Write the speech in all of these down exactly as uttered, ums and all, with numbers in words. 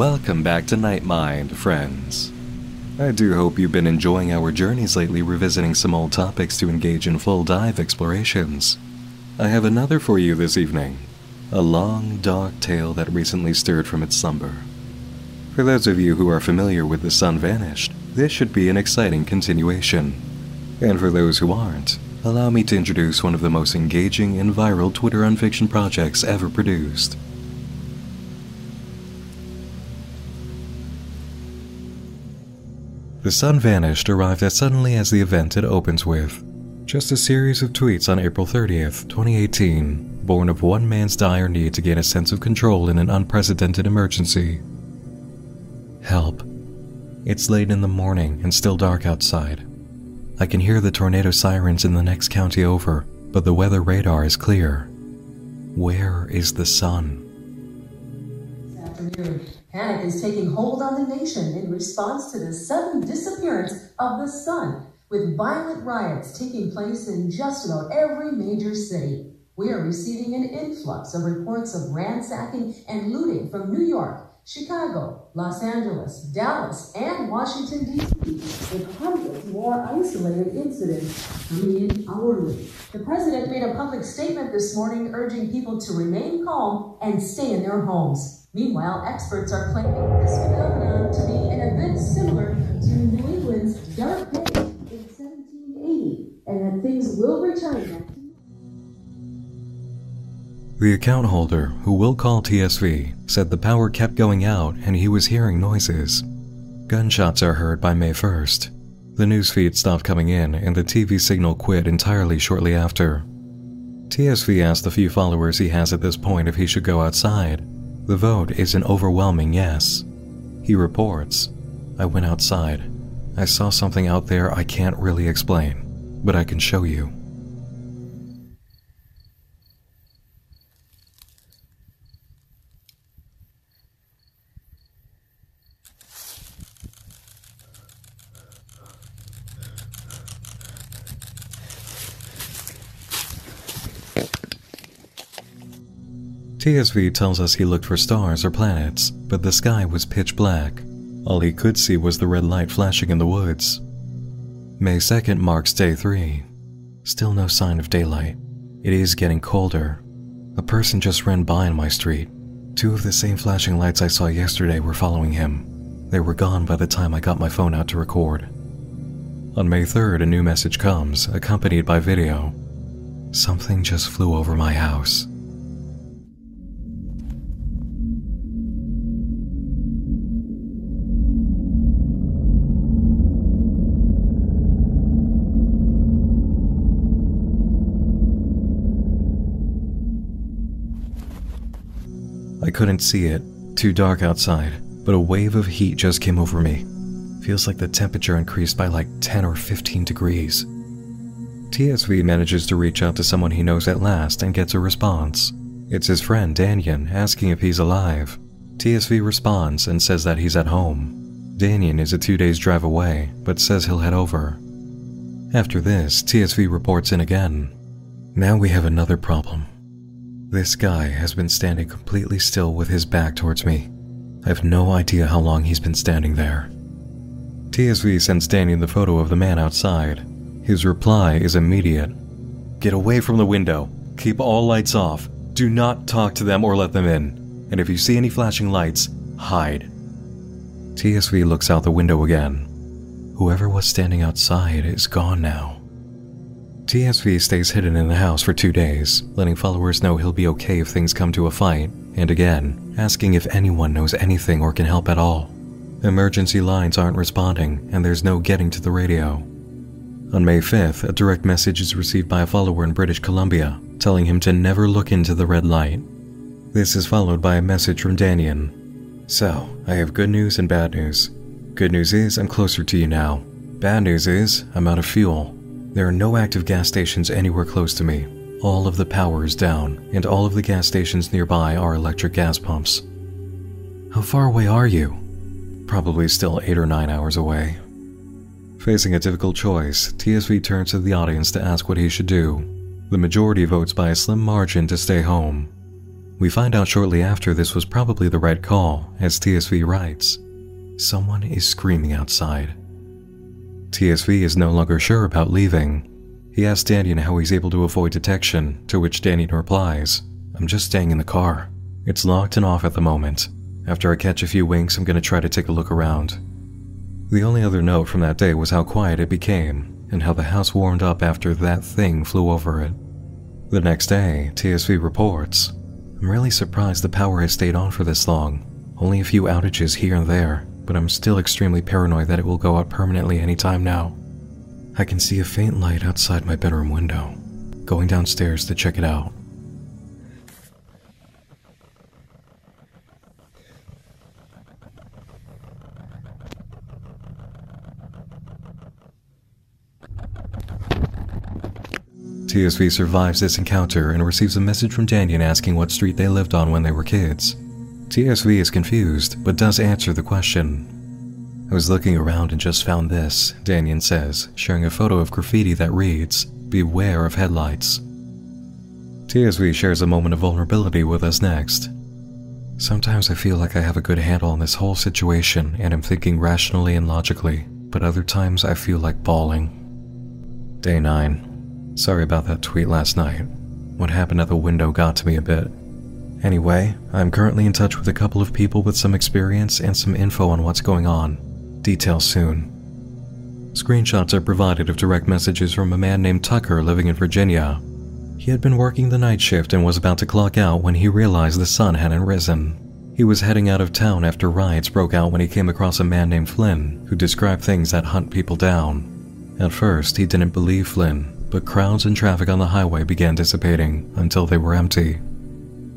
Welcome back to Nightmind, friends. I do hope you've been enjoying our journeys lately, revisiting some old topics to engage in full dive explorations. I have another for you this evening, a long dark tale that recently stirred from its slumber. For those of you who are familiar with The Sun Vanished, this should be an exciting continuation. And for those who aren't, allow me to introduce one of the most engaging and viral Twitter nonfiction projects ever produced. The Sun Vanished arrived as suddenly as the event it opens with. Just a series of tweets on April thirtieth, twenty eighteen, born of one man's dire need to gain a sense of control in an unprecedented emergency. Help. It's late in the morning and still dark outside. I can hear the tornado sirens in the next county over, but the weather radar is clear. Where is the sun? This afternoon, panic is taking hold on the nation in response to the sudden disappearance of the sun, with violent riots taking place in just about every major city. We are receiving an influx of reports of ransacking and looting from New York, Chicago, Los Angeles, Dallas, and Washington, D C, with hundreds more isolated incidents coming in hourly. The president made a public statement this morning urging people to remain calm and stay in their homes. Meanwhile, experts are claiming this phenomenon to be an event similar to New England's Dark Night in seventeen eighty, and that things will return. The account holder, who will call T S V, said the power kept going out and he was hearing noises. Gunshots are heard by May first. The newsfeed stopped coming in and the T V signal quit entirely shortly after. T S V asked the few followers he has at this point if he should go outside. The vote is an overwhelming yes. He reports, "I went outside. I saw something out there I can't really explain, but I can show you." T S V tells us he looked for stars or planets, but the sky was pitch black. All he could see was the red light flashing in the woods. May second marks day three. Still no sign of daylight. It is getting colder. A person just ran by on my street. Two of the same flashing lights I saw yesterday were following him. They were gone by the time I got my phone out to record. On May third, a new message comes, accompanied by video. Something just flew over my house. I couldn't see it, too dark outside, but a wave of heat just came over me. Feels like the temperature increased by like ten or fifteen degrees. T S V manages to reach out to someone he knows at last and gets a response. It's his friend Danyan asking if he's alive. T S V responds and says that he's at home. Danyan is a two days drive away, but says he'll head over. After this, T S V reports in again. Now we have another problem. This guy has been standing completely still with his back towards me. I have no idea how long he's been standing there. T S V sends Danyan the photo of the man outside. His reply is immediate. Get away from the window. Keep all lights off. Do not talk to them or let them in. And if you see any flashing lights, hide. T S V looks out the window again. Whoever was standing outside is gone now. T S V stays hidden in the house for two days, letting followers know he'll be okay if things come to a fight, and again, asking if anyone knows anything or can help at all. Emergency lines aren't responding, and there's no getting to the radio. On May fifth, a direct message is received by a follower in British Columbia, telling him to never look into the red light. This is followed by a message from Danyan. So, I have good news and bad news. Good news is I'm closer to you now. Bad news is I'm out of fuel. There are no active gas stations anywhere close to me. All of the power is down, and all of the gas stations nearby are electric gas pumps. How far away are you? Probably still eight or nine hours away. Facing a difficult choice, T S V turns to the audience to ask what he should do. The majority votes by a slim margin to stay home. We find out shortly after this was probably the right call, as T S V writes, "Someone is screaming outside." T S V is no longer sure about leaving. He asks Daniel how he's able to avoid detection, to which Daniel replies, "I'm just staying in the car. It's locked and off at the moment. After I catch a few winks, I'm going to try to take a look around." The only other note from that day was how quiet it became, and how the house warmed up after that thing flew over it. The next day, T S V reports, "I'm really surprised the power has stayed on for this long. Only a few outages here and there, but I'm still extremely paranoid that it will go out permanently anytime now. I can see a faint light outside my bedroom window. Going downstairs to check it out." T S V survives this encounter and receives a message from Daniel asking what street they lived on when they were kids. T S V is confused, but does answer the question. "I was looking around and just found this," Daniel says, sharing a photo of graffiti that reads, "Beware of headlights." T S V shares a moment of vulnerability with us next. "Sometimes I feel like I have a good handle on this whole situation and am thinking rationally and logically, but other times I feel like bawling." Day nine. "Sorry about that tweet last night. What happened at the window got to me a bit. Anyway, I'm currently in touch with a couple of people with some experience and some info on what's going on. Details soon." Screenshots are provided of direct messages from a man named Tucker living in Virginia. He had been working the night shift and was about to clock out when he realized the sun hadn't risen. He was heading out of town after riots broke out when he came across a man named Flynn, who described things that hunt people down. At first, he didn't believe Flynn, but crowds and traffic on the highway began dissipating until they were empty.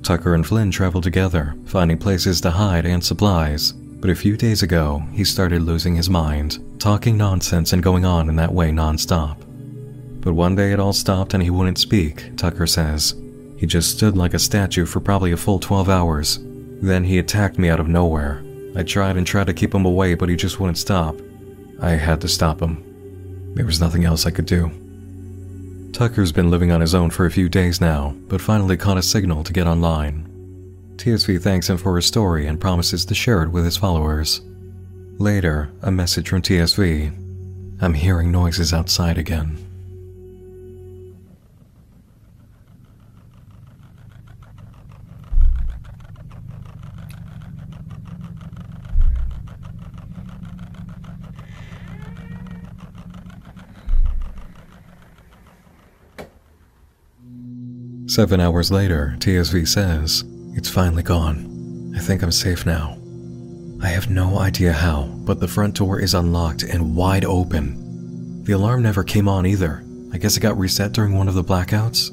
Tucker and Flynn traveled together, finding places to hide and supplies, but a few days ago, he started losing his mind, talking nonsense and going on in that way nonstop. But one day it all stopped and he wouldn't speak, Tucker says. "He just stood like a statue for probably a full twelve hours. Then he attacked me out of nowhere. I tried and tried to keep him away, but he just wouldn't stop. I had to stop him. There was nothing else I could do." Tucker's been living on his own for a few days now, but finally caught a signal to get online. T S V thanks him for his story and promises to share it with his followers. Later, a message from T S V. "I'm hearing noises outside again." Seven hours later, T S V says, "It's finally gone. I think I'm safe now. I have no idea how, but the front door is unlocked and wide open. The alarm never came on either. I guess it got reset during one of the blackouts."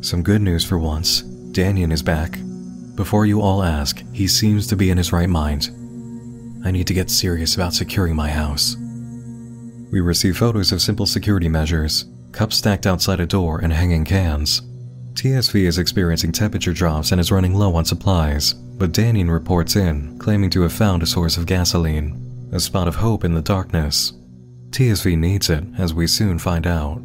Some good news for once. Daniel is back. Before you all ask, he seems to be in his right mind. "I need to get serious about securing my house." We receive photos of simple security measures. Cups stacked outside a door and hanging cans. T S V is experiencing temperature drops and is running low on supplies, but Daniel reports in, claiming to have found a source of gasoline, a spot of hope in the darkness. T S V needs it, as we soon find out.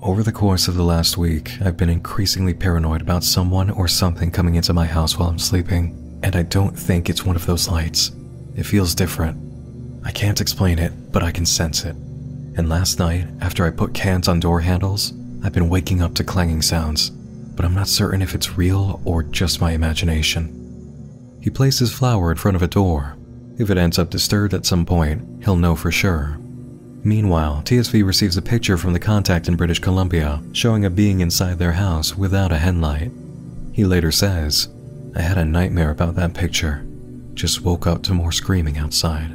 "Over the course of the last week, I've been increasingly paranoid about someone or something coming into my house while I'm sleeping, and I don't think it's one of those lights. It feels different. I can't explain it, but I can sense it. And last night, after I put cans on door handles, I've been waking up to clanging sounds, but I'm not certain if it's real or just my imagination." He places flour in front of a door. If it ends up disturbed at some point, he'll know for sure. Meanwhile, T S V receives a picture from the contact in British Columbia showing a being inside their house without a headlight. He later says, "I had a nightmare about that picture. Just woke up to more screaming outside.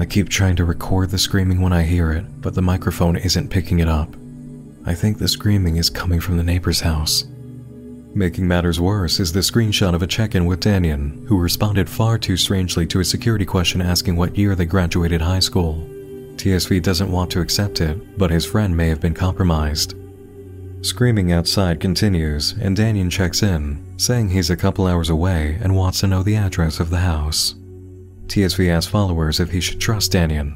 I keep trying to record the screaming when I hear it, but the microphone isn't picking it up. I think the screaming is coming from the neighbor's house." Making matters worse is the screenshot of a check-in with Daniel, who responded far too strangely to a security question asking what year they graduated high school. T S V doesn't want to accept it, but his friend may have been compromised. Screaming outside continues, and Daniel checks in, saying he's a couple hours away and wants to know the address of the house. T S V asks followers if he should trust Daniel.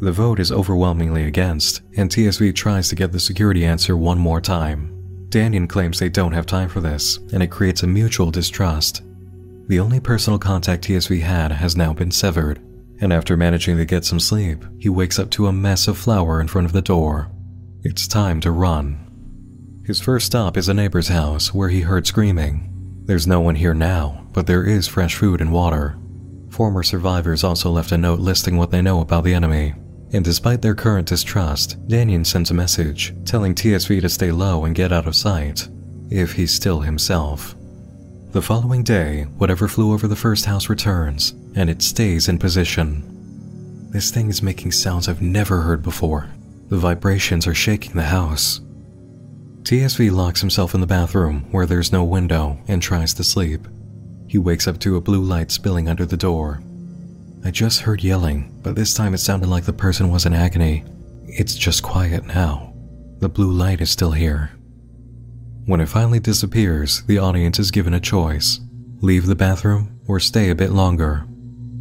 The vote is overwhelmingly against, and T S V tries to get the security answer one more time. Danyon claims they don't have time for this, and it creates a mutual distrust. The only personal contact T S V had has now been severed, and after managing to get some sleep, he wakes up to a mess of flour in front of the door. It's time to run. His first stop is a neighbor's house where he heard screaming. There's no one here now, but there is fresh food and water. Former survivors also left a note listing what they know about the enemy, and despite their current distrust, Danyon sends a message telling T S V to stay low and get out of sight, if he's still himself. The following day, whatever flew over the first house returns, and it stays in position. This thing is making sounds I've never heard before. The vibrations are shaking the house. T S V locks himself in the bathroom where there's no window and tries to sleep. He wakes up to a blue light spilling under the door. I just heard yelling, but this time it sounded like the person was in agony. It's just quiet now. The blue light is still here. When it finally disappears, the audience is given a choice. Leave the bathroom or stay a bit longer.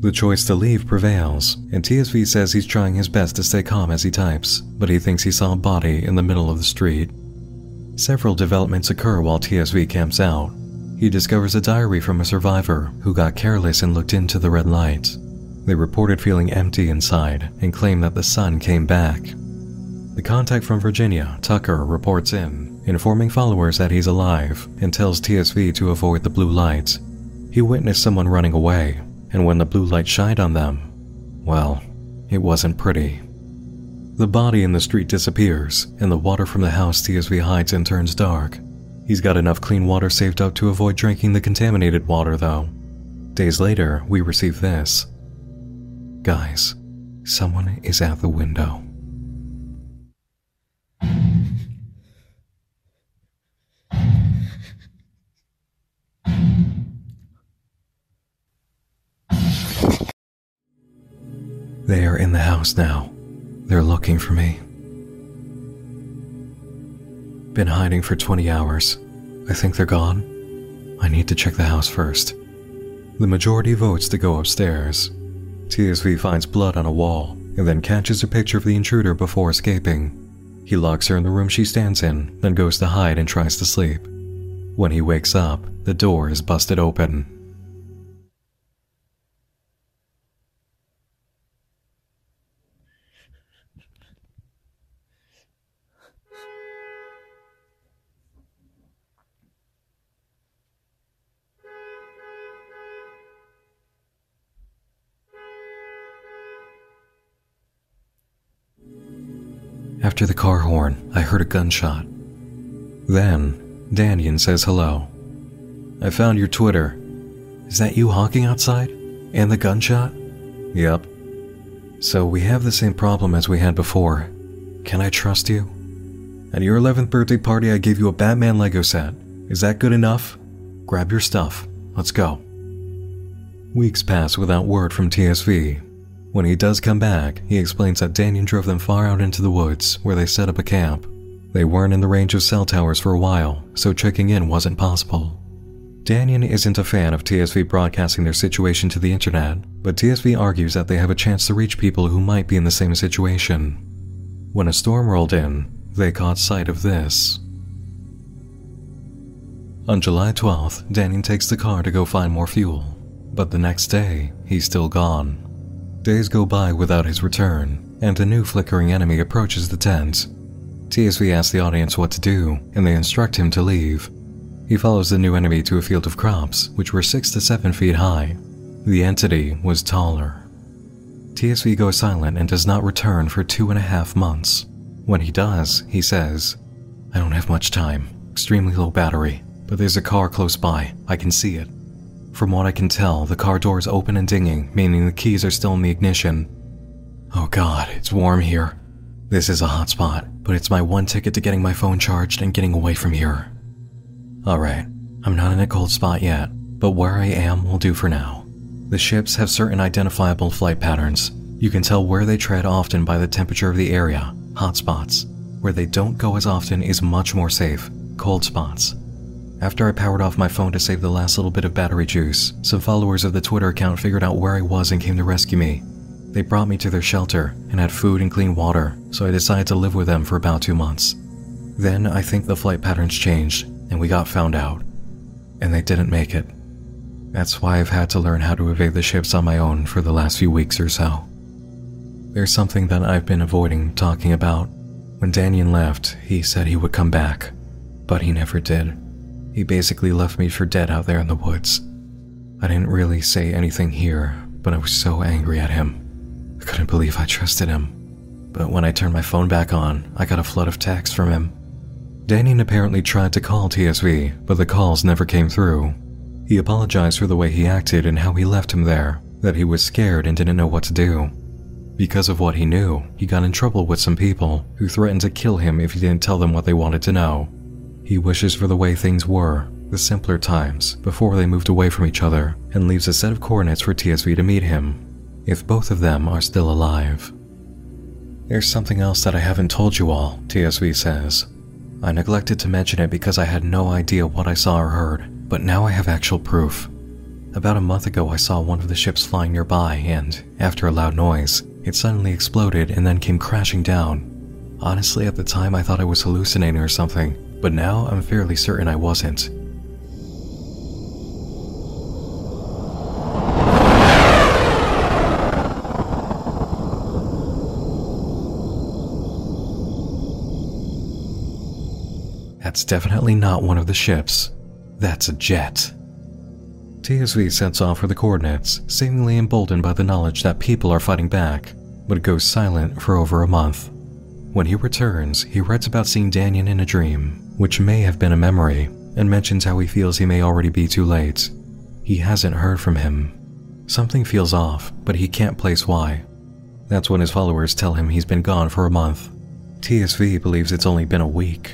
The choice to leave prevails, and T S V says he's trying his best to stay calm as he types, but he thinks he saw a body in the middle of the street. Several developments occur while T S V camps out. He discovers a diary from a survivor who got careless and looked into the red light. They reported feeling empty inside and claim that the sun came back. The contact from Virginia, Tucker, reports in, informing followers that he's alive, and tells T S V to avoid the blue light. He witnessed someone running away, and when the blue light shined on them, well, it wasn't pretty. The body in the street disappears, and the water from the house T S V hides in turns dark. He's got enough clean water saved up to avoid drinking the contaminated water, though. Days later, we receive this. Guys, someone is at the window. They are in the house now. They're looking for me. Been hiding for twenty hours. I think they're gone. I need to check the house first. The majority votes to go upstairs. T S V finds blood on a wall and then catches a picture of the intruder before escaping. He locks her in the room she stands in, then goes to hide and tries to sleep. When he wakes up, the door is busted open. After the car horn, I heard a gunshot. Then, Danyon says hello. I found your Twitter. Is that you honking outside? And the gunshot? Yep. So we have the same problem as we had before. Can I trust you? At your eleventh birthday party, I gave you a Batman Lego set. Is that good enough? Grab your stuff. Let's go. Weeks pass without word from T S V. When he does come back, he explains that Danyon drove them far out into the woods where they set up a camp. They weren't in the range of cell towers for a while, so checking in wasn't possible. Danyon isn't a fan of T S V broadcasting their situation to the internet, but T S V argues that they have a chance to reach people who might be in the same situation. When a storm rolled in, they caught sight of this. On July twelfth, Danyon takes the car to go find more fuel, but the next day, he's still gone. Days go by without his return, and a new flickering enemy approaches the tent. T S V asks the audience what to do, and they instruct him to leave. He follows the new enemy to a field of crops, which were six to seven feet high. The entity was taller. T S V goes silent and does not return for two and a half months. When he does, he says, "I don't have much time, extremely low battery, but there's a car close by, I can see it." From what I can tell, the car door is open and dinging, meaning the keys are still in the ignition. Oh god, it's warm here. This is a hot spot, but it's my one ticket to getting my phone charged and getting away from here. Alright, I'm not in a cold spot yet, but where I am will do for now. The ships have certain identifiable flight patterns. You can tell where they tread often by the temperature of the area, hot spots. Where they don't go as often is much more safe, cold spots. After I powered off my phone to save the last little bit of battery juice, some followers of the Twitter account figured out where I was and came to rescue me. They brought me to their shelter and had food and clean water, so I decided to live with them for about two months. Then I think the flight patterns changed and we got found out, and they didn't make it. That's why I've had to learn how to evade the ships on my own for the last few weeks or so. There's something that I've been avoiding talking about. When Danyan left, he said he would come back, but he never did. He basically left me for dead out there in the woods. I didn't really say anything here, but I was so angry at him. I couldn't believe I trusted him. But when I turned my phone back on, I got a flood of texts from him. Danyan apparently tried to call T S V, but the calls never came through. He apologized for the way he acted and how he left him there, that he was scared and didn't know what to do. Because of what he knew, he got in trouble with some people who threatened to kill him if he didn't tell them what they wanted to know. He wishes for the way things were, the simpler times, before they moved away from each other, and leaves a set of coordinates for T S V to meet him, if both of them are still alive. There's something else that I haven't told you all, T S V says. I neglected to mention it because I had no idea what I saw or heard, but now I have actual proof. About a month ago I saw one of the ships flying nearby and, after a loud noise, it suddenly exploded and then came crashing down. Honestly, at the time I thought I was hallucinating or something, but now I'm fairly certain I wasn't. That's definitely not one of the ships. That's a jet. T S V sets off for the coordinates, seemingly emboldened by the knowledge that people are fighting back, but goes silent for over a month. When he returns, he writes about seeing Danyan in a dream, which may have been a memory, and mentions how he feels he may already be too late. He hasn't heard from him. Something feels off, but he can't place why. That's when his followers tell him he's been gone for a month. T S V believes it's only been a week.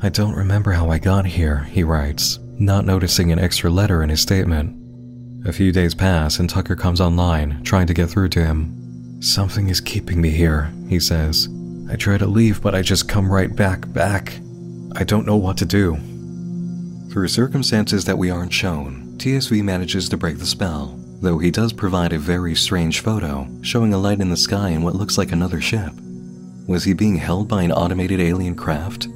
I don't remember how I got here, he writes, not noticing an extra letter in his statement. A few days pass and Tucker comes online, trying to get through to him. Something is keeping me here, he says. I try to leave, but I just come right back, back. I don't know what to do. Through circumstances that we aren't shown, T S V manages to break the spell, though he does provide a very strange photo, showing a light in the sky and what looks like another ship. Was he being held by an automated alien craft?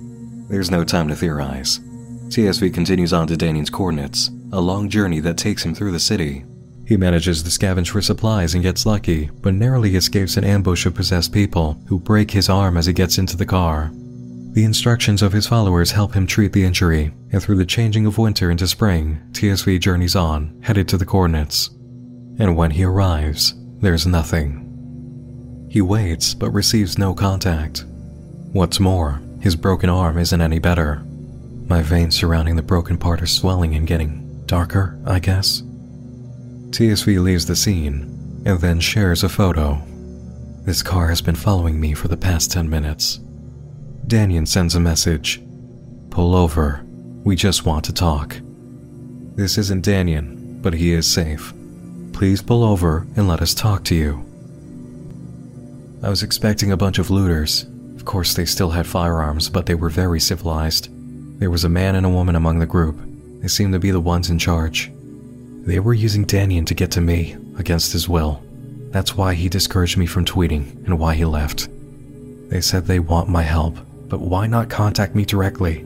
There's no time to theorize. T S V continues on to Danyan's coordinates, a long journey that takes him through the city. He manages to scavenge for supplies and gets lucky, but narrowly escapes an ambush of possessed people who break his arm as he gets into the car. The instructions of his followers help him treat the injury, and through the changing of winter into spring, T S V journeys on, headed to the coordinates. And when he arrives, there's nothing. He waits, but receives no contact. What's more, his broken arm isn't any better. My veins surrounding the broken part are swelling and getting darker, I guess. T S V leaves the scene and then shares a photo. This car has been following me for the past ten minutes. Danyan sends a message. Pull over. We just want to talk. This isn't Danyan, but he is safe. Please pull over and let us talk to you. I was expecting a bunch of looters. Of course, they still had firearms, but they were very civilized. There was a man and a woman among the group. They seemed to be the ones in charge. They were using Danyan to get to me, against his will. That's why he discouraged me from tweeting, and why he left. They said they want my help, but why not contact me directly?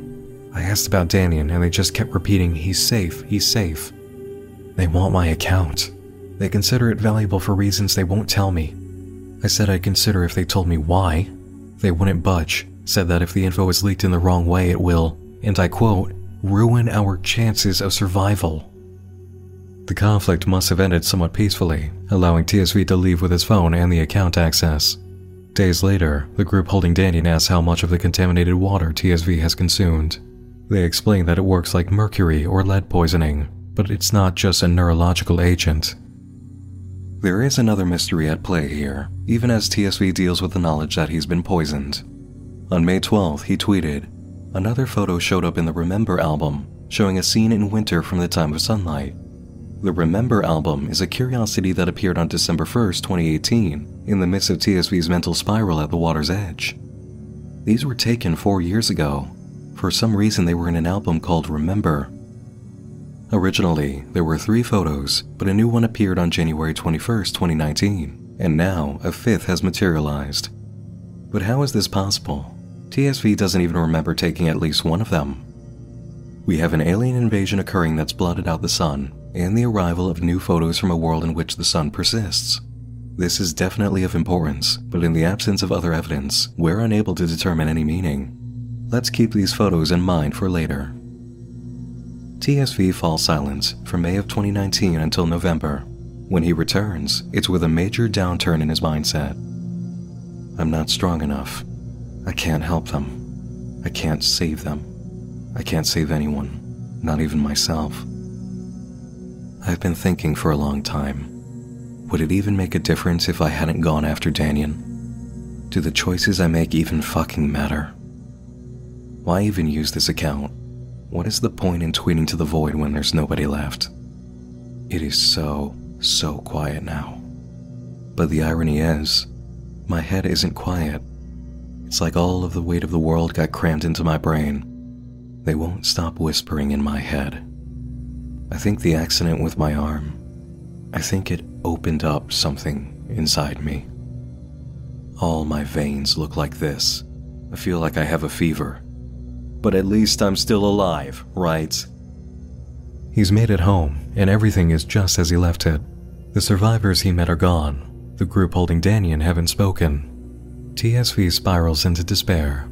I asked about Danyan, and they just kept repeating, he's safe, he's safe. They want my account. They consider it valuable for reasons they won't tell me. I said I'd consider if they told me why. They wouldn't budge, said that if the info is leaked in the wrong way it will, and I quote, ruin our chances of survival. The conflict must have ended somewhat peacefully, allowing T S V to leave with his phone and the account access. Days later, the group holding Danyan asks how much of the contaminated water T S V has consumed. They explain that it works like mercury or lead poisoning, but it's not just a neurological agent. There is another mystery at play here, even as T S V deals with the knowledge that he's been poisoned. On May twelfth, he tweeted, another photo showed up in the Remember album, showing a scene in winter from the time of sunlight. The Remember album is a curiosity that appeared on December first, twenty eighteen, in the midst of T S V's mental spiral at the water's edge. These were taken four years ago. For some reason, they were in an album called Remember. Originally, there were three photos, but a new one appeared on January twenty-first, twenty nineteen, and now a fifth has materialized. But how is this possible? T S V doesn't even remember taking at least one of them. We have an alien invasion occurring that's blotted out the sun, and the arrival of new photos from a world in which the sun persists. This is definitely of importance, but in the absence of other evidence, we're unable to determine any meaning. Let's keep these photos in mind for later. T S V falls silent from May of twenty nineteen until November. When he returns, it's with a major downturn in his mindset. I'm not strong enough. I can't help them. I can't save them. I can't save anyone, not even myself. I've been thinking for a long time. Would it even make a difference if I hadn't gone after Danyan? Do the choices I make even fucking matter? Why even use this account? What is the point in tweeting to the void when there's nobody left? It is so, so quiet now. But the irony is, my head isn't quiet. It's like all of the weight of the world got crammed into my brain. They won't stop whispering in my head. I think the accident with my arm, I think it opened up something inside me. All my veins look like this. I feel like I have a fever. But at least I'm still alive, right? He's made it home, and everything is just as he left it. The survivors he met are gone. The group holding Danyan haven't spoken. T S V spirals into despair.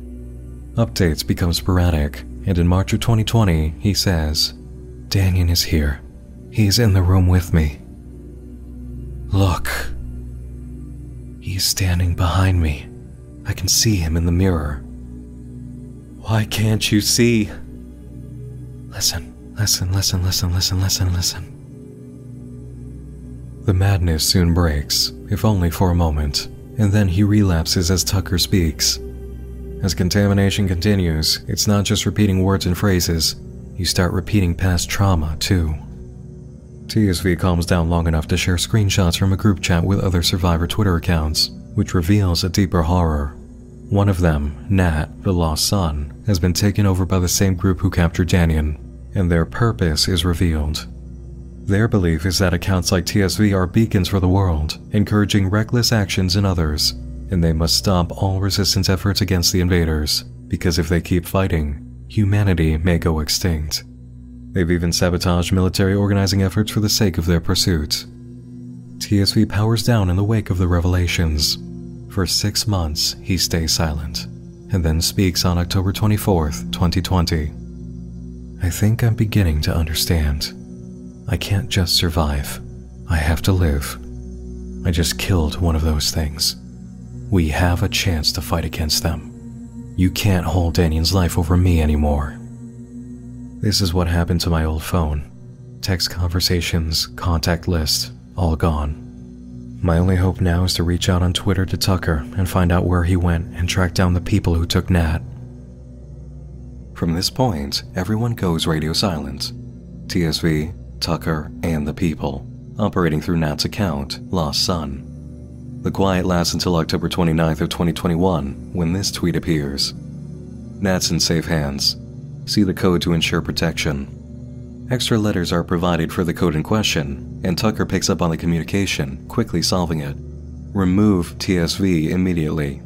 Updates become sporadic, and in March of twenty twenty, he says, Danyan is here. He's in the room with me. Look. He's standing behind me. I can see him in the mirror. Why can't you see? Listen, listen, listen, listen, listen, listen, listen. The madness soon breaks, if only for a moment. And then he relapses as Tucker speaks. As contamination continues, it's not just repeating words and phrases. You start repeating past trauma, too. T S V calms down long enough to share screenshots from a group chat with other survivor Twitter accounts, which reveals a deeper horror. One of them, Nat, the lost son, has been taken over by the same group who captured Danyan, and their purpose is revealed. Their belief is that accounts like T S V are beacons for the world, encouraging reckless actions in others, and they must stop all resistance efforts against the invaders, because if they keep fighting, humanity may go extinct. They've even sabotaged military organizing efforts for the sake of their pursuit. T S V powers down in the wake of the revelations. For six months, he stays silent, and then speaks on October twenty-fourth, twenty twenty. I think I'm beginning to understand. I can't just survive. I have to live. I just killed one of those things. We have a chance to fight against them. You can't hold Danyan's life over me anymore. This is what happened to my old phone. Text conversations, contact list, all gone. My only hope now is to reach out on Twitter to Tucker and find out where he went and track down the people who took Nat. From this point, everyone goes radio silent. T S V, Tucker, and the people, operating through Nat's account, Lost Son. The quiet lasts until October twenty-ninth of twenty twenty-one, when this tweet appears. Nat's in safe hands. See the code to ensure protection. Extra letters are provided for the code in question, and Tucker picks up on the communication, quickly solving it. Remove T S V immediately.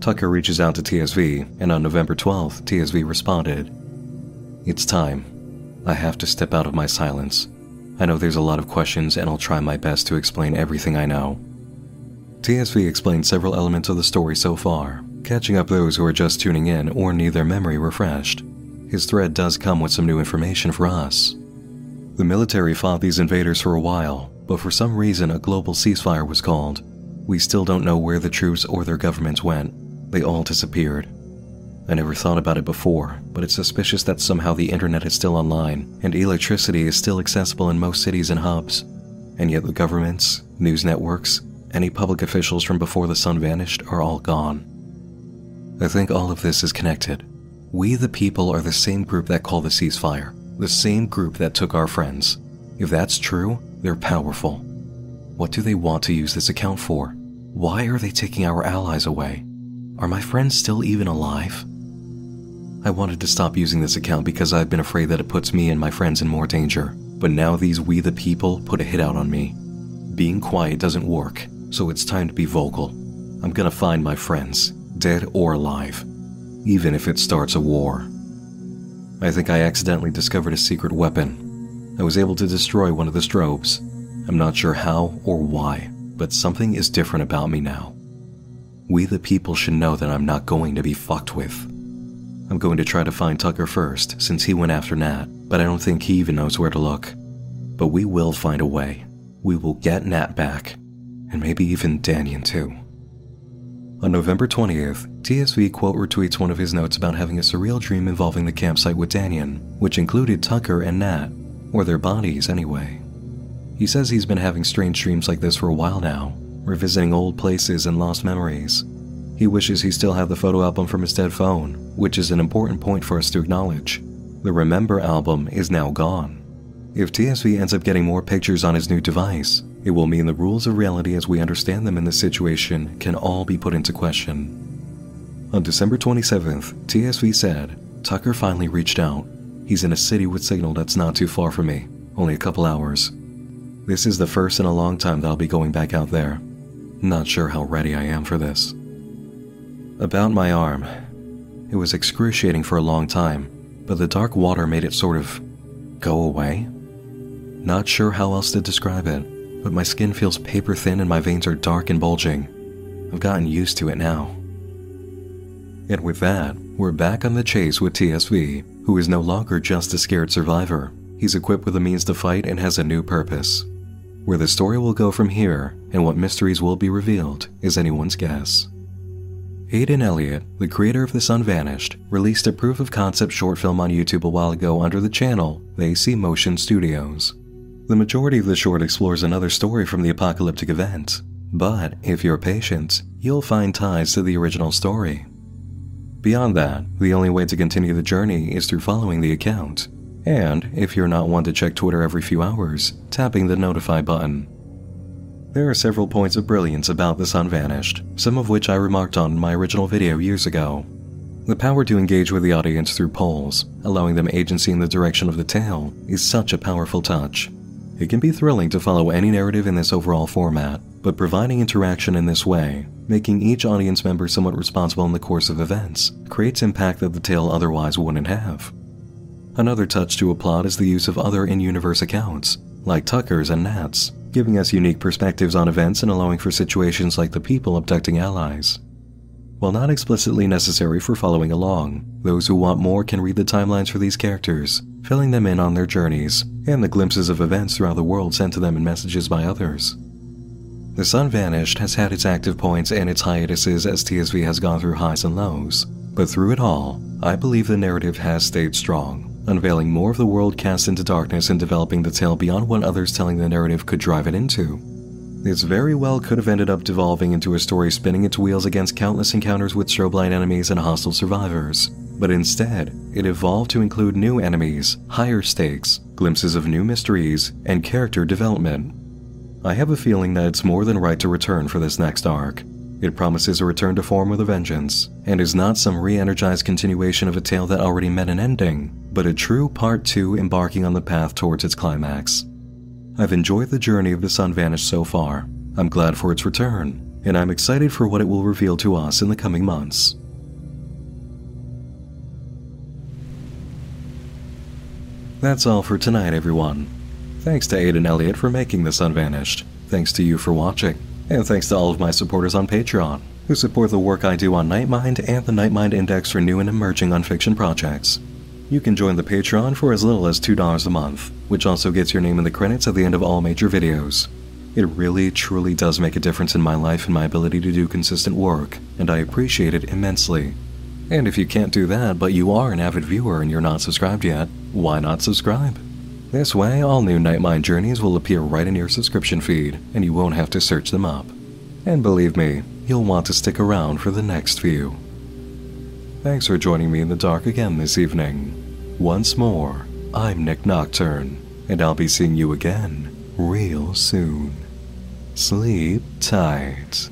Tucker reaches out to T S V, and on November twelfth, T S V responded. It's time. I have to step out of my silence. I know there's a lot of questions, and I'll try my best to explain everything I know. T S V explained several elements of the story so far, catching up those who are just tuning in or need their memory refreshed. His thread does come with some new information for us. The military fought these invaders for a while, but for some reason a global ceasefire was called. We still don't know where the troops or their governments went. They all disappeared. I never thought about it before, but it's suspicious that somehow the internet is still online, and electricity is still accessible in most cities and hubs. And yet the governments, news networks, any public officials from before the sun vanished are all gone. I think all of this is connected. We the people are the same group that called the ceasefire, the same group that took our friends. If that's true, they're powerful. What do they want to use this account for? Why are they taking our allies away? Are my friends still even alive? I wanted to stop using this account because I've been afraid that it puts me and my friends in more danger, but now these we the people put a hit out on me. Being quiet doesn't work, so it's time to be vocal. I'm gonna find my friends, dead or alive. even if it starts a war. I think I accidentally discovered a secret weapon. I was able to destroy one of the strobes. I'm not sure how or why, but something is different about me now. We the people should know that I'm not going to be fucked with. I'm going to try to find Tucker first, since he went after Nat, but I don't think he even knows where to look. But we will find a way. We will get Nat back, and maybe even Danyan too. On November twentieth, T S V quote retweets one of his notes about having a surreal dream involving the campsite with Danyan, which included Tucker and Nat, or their bodies anyway. He says he's been having strange dreams like this for a while now, revisiting old places and lost memories. He wishes he still had the photo album from his dead phone, which is an important point for us to acknowledge. The Remember album is now gone. If T S V ends up getting more pictures on his new device, it will mean the rules of reality as we understand them in this situation can all be put into question. On December twenty-seventh, T S V said, "Tucker finally reached out. He's in a city with signal that's not too far from me, only a couple hours. This is the first in a long time that I'll be going back out there. Not sure how ready I am for this." About my arm. It was excruciating for a long time, but the dark water made it sort of go away. Not sure how else to describe it, but my skin feels paper thin and my veins are dark and bulging. I've gotten used to it now. And with that, we're back on the chase with T S V, who is no longer just a scared survivor. He's equipped with the means to fight and has a new purpose. Where the story will go from here and what mysteries will be revealed is anyone's guess. Aidan Elliott, the creator of The Sun Vanished, released a proof-of-concept short film on YouTube a while ago under the channel, The A C Motion Studios. The majority of the short explores another story from the apocalyptic event, but if you're patient, you'll find ties to the original story. Beyond that, the only way to continue the journey is through following the account, and if you're not one to check Twitter every few hours, tapping the notify button. There are several points of brilliance about The Sun Vanished, some of which I remarked on in my original video years ago. The power to engage with the audience through polls, allowing them agency in the direction of the tale, is such a powerful touch. It can be thrilling to follow any narrative in this overall format, but providing interaction in this way, making each audience member somewhat responsible in the course of events, creates impact that the tale otherwise wouldn't have. Another touch to applaud is the use of other in-universe accounts, like Tucker's and Nat's, giving us unique perspectives on events and allowing for situations like the people abducting allies. While not explicitly necessary for following along, those who want more can read the timelines for these characters, filling them in on their journeys, and the glimpses of events throughout the world sent to them in messages by others. The Sun Vanished has had its active points and its hiatuses as T S V has gone through highs and lows, but through it all, I believe the narrative has stayed strong, unveiling more of the world cast into darkness and developing the tale beyond what others telling the narrative could drive it into. This very well could have ended up devolving into a story spinning its wheels against countless encounters with strobe light enemies and hostile survivors, but instead, it evolved to include new enemies, higher stakes, glimpses of new mysteries, and character development. I have a feeling that it's more than right to return for this next arc. It promises a return to form with a vengeance, and is not some re-energized continuation of a tale that already met an ending, but a true part two embarking on the path towards its climax. I've enjoyed the journey of The Sun Vanished so far. I'm glad for its return, and I'm excited for what it will reveal to us in the coming months. That's all for tonight, everyone. Thanks to Aidan Elliott for making The Sun Vanished. Thanks to you for watching, and thanks to all of my supporters on Patreon, who support the work I do on Nightmind and the Nightmind Index for new and emerging nonfiction projects. You can join the Patreon for as little as two dollars a month, which also gets your name in the credits at the end of all major videos. It really, truly does make a difference in my life and my ability to do consistent work, and I appreciate it immensely. And if you can't do that, but you are an avid viewer and you're not subscribed yet, why not subscribe? This way, all new Nightmind journeys will appear right in your subscription feed, and you won't have to search them up. And believe me, you'll want to stick around for the next few. Thanks for joining me in the dark again this evening. Once more, I'm Nick Nocturne, and I'll be seeing you again real soon. Sleep tight.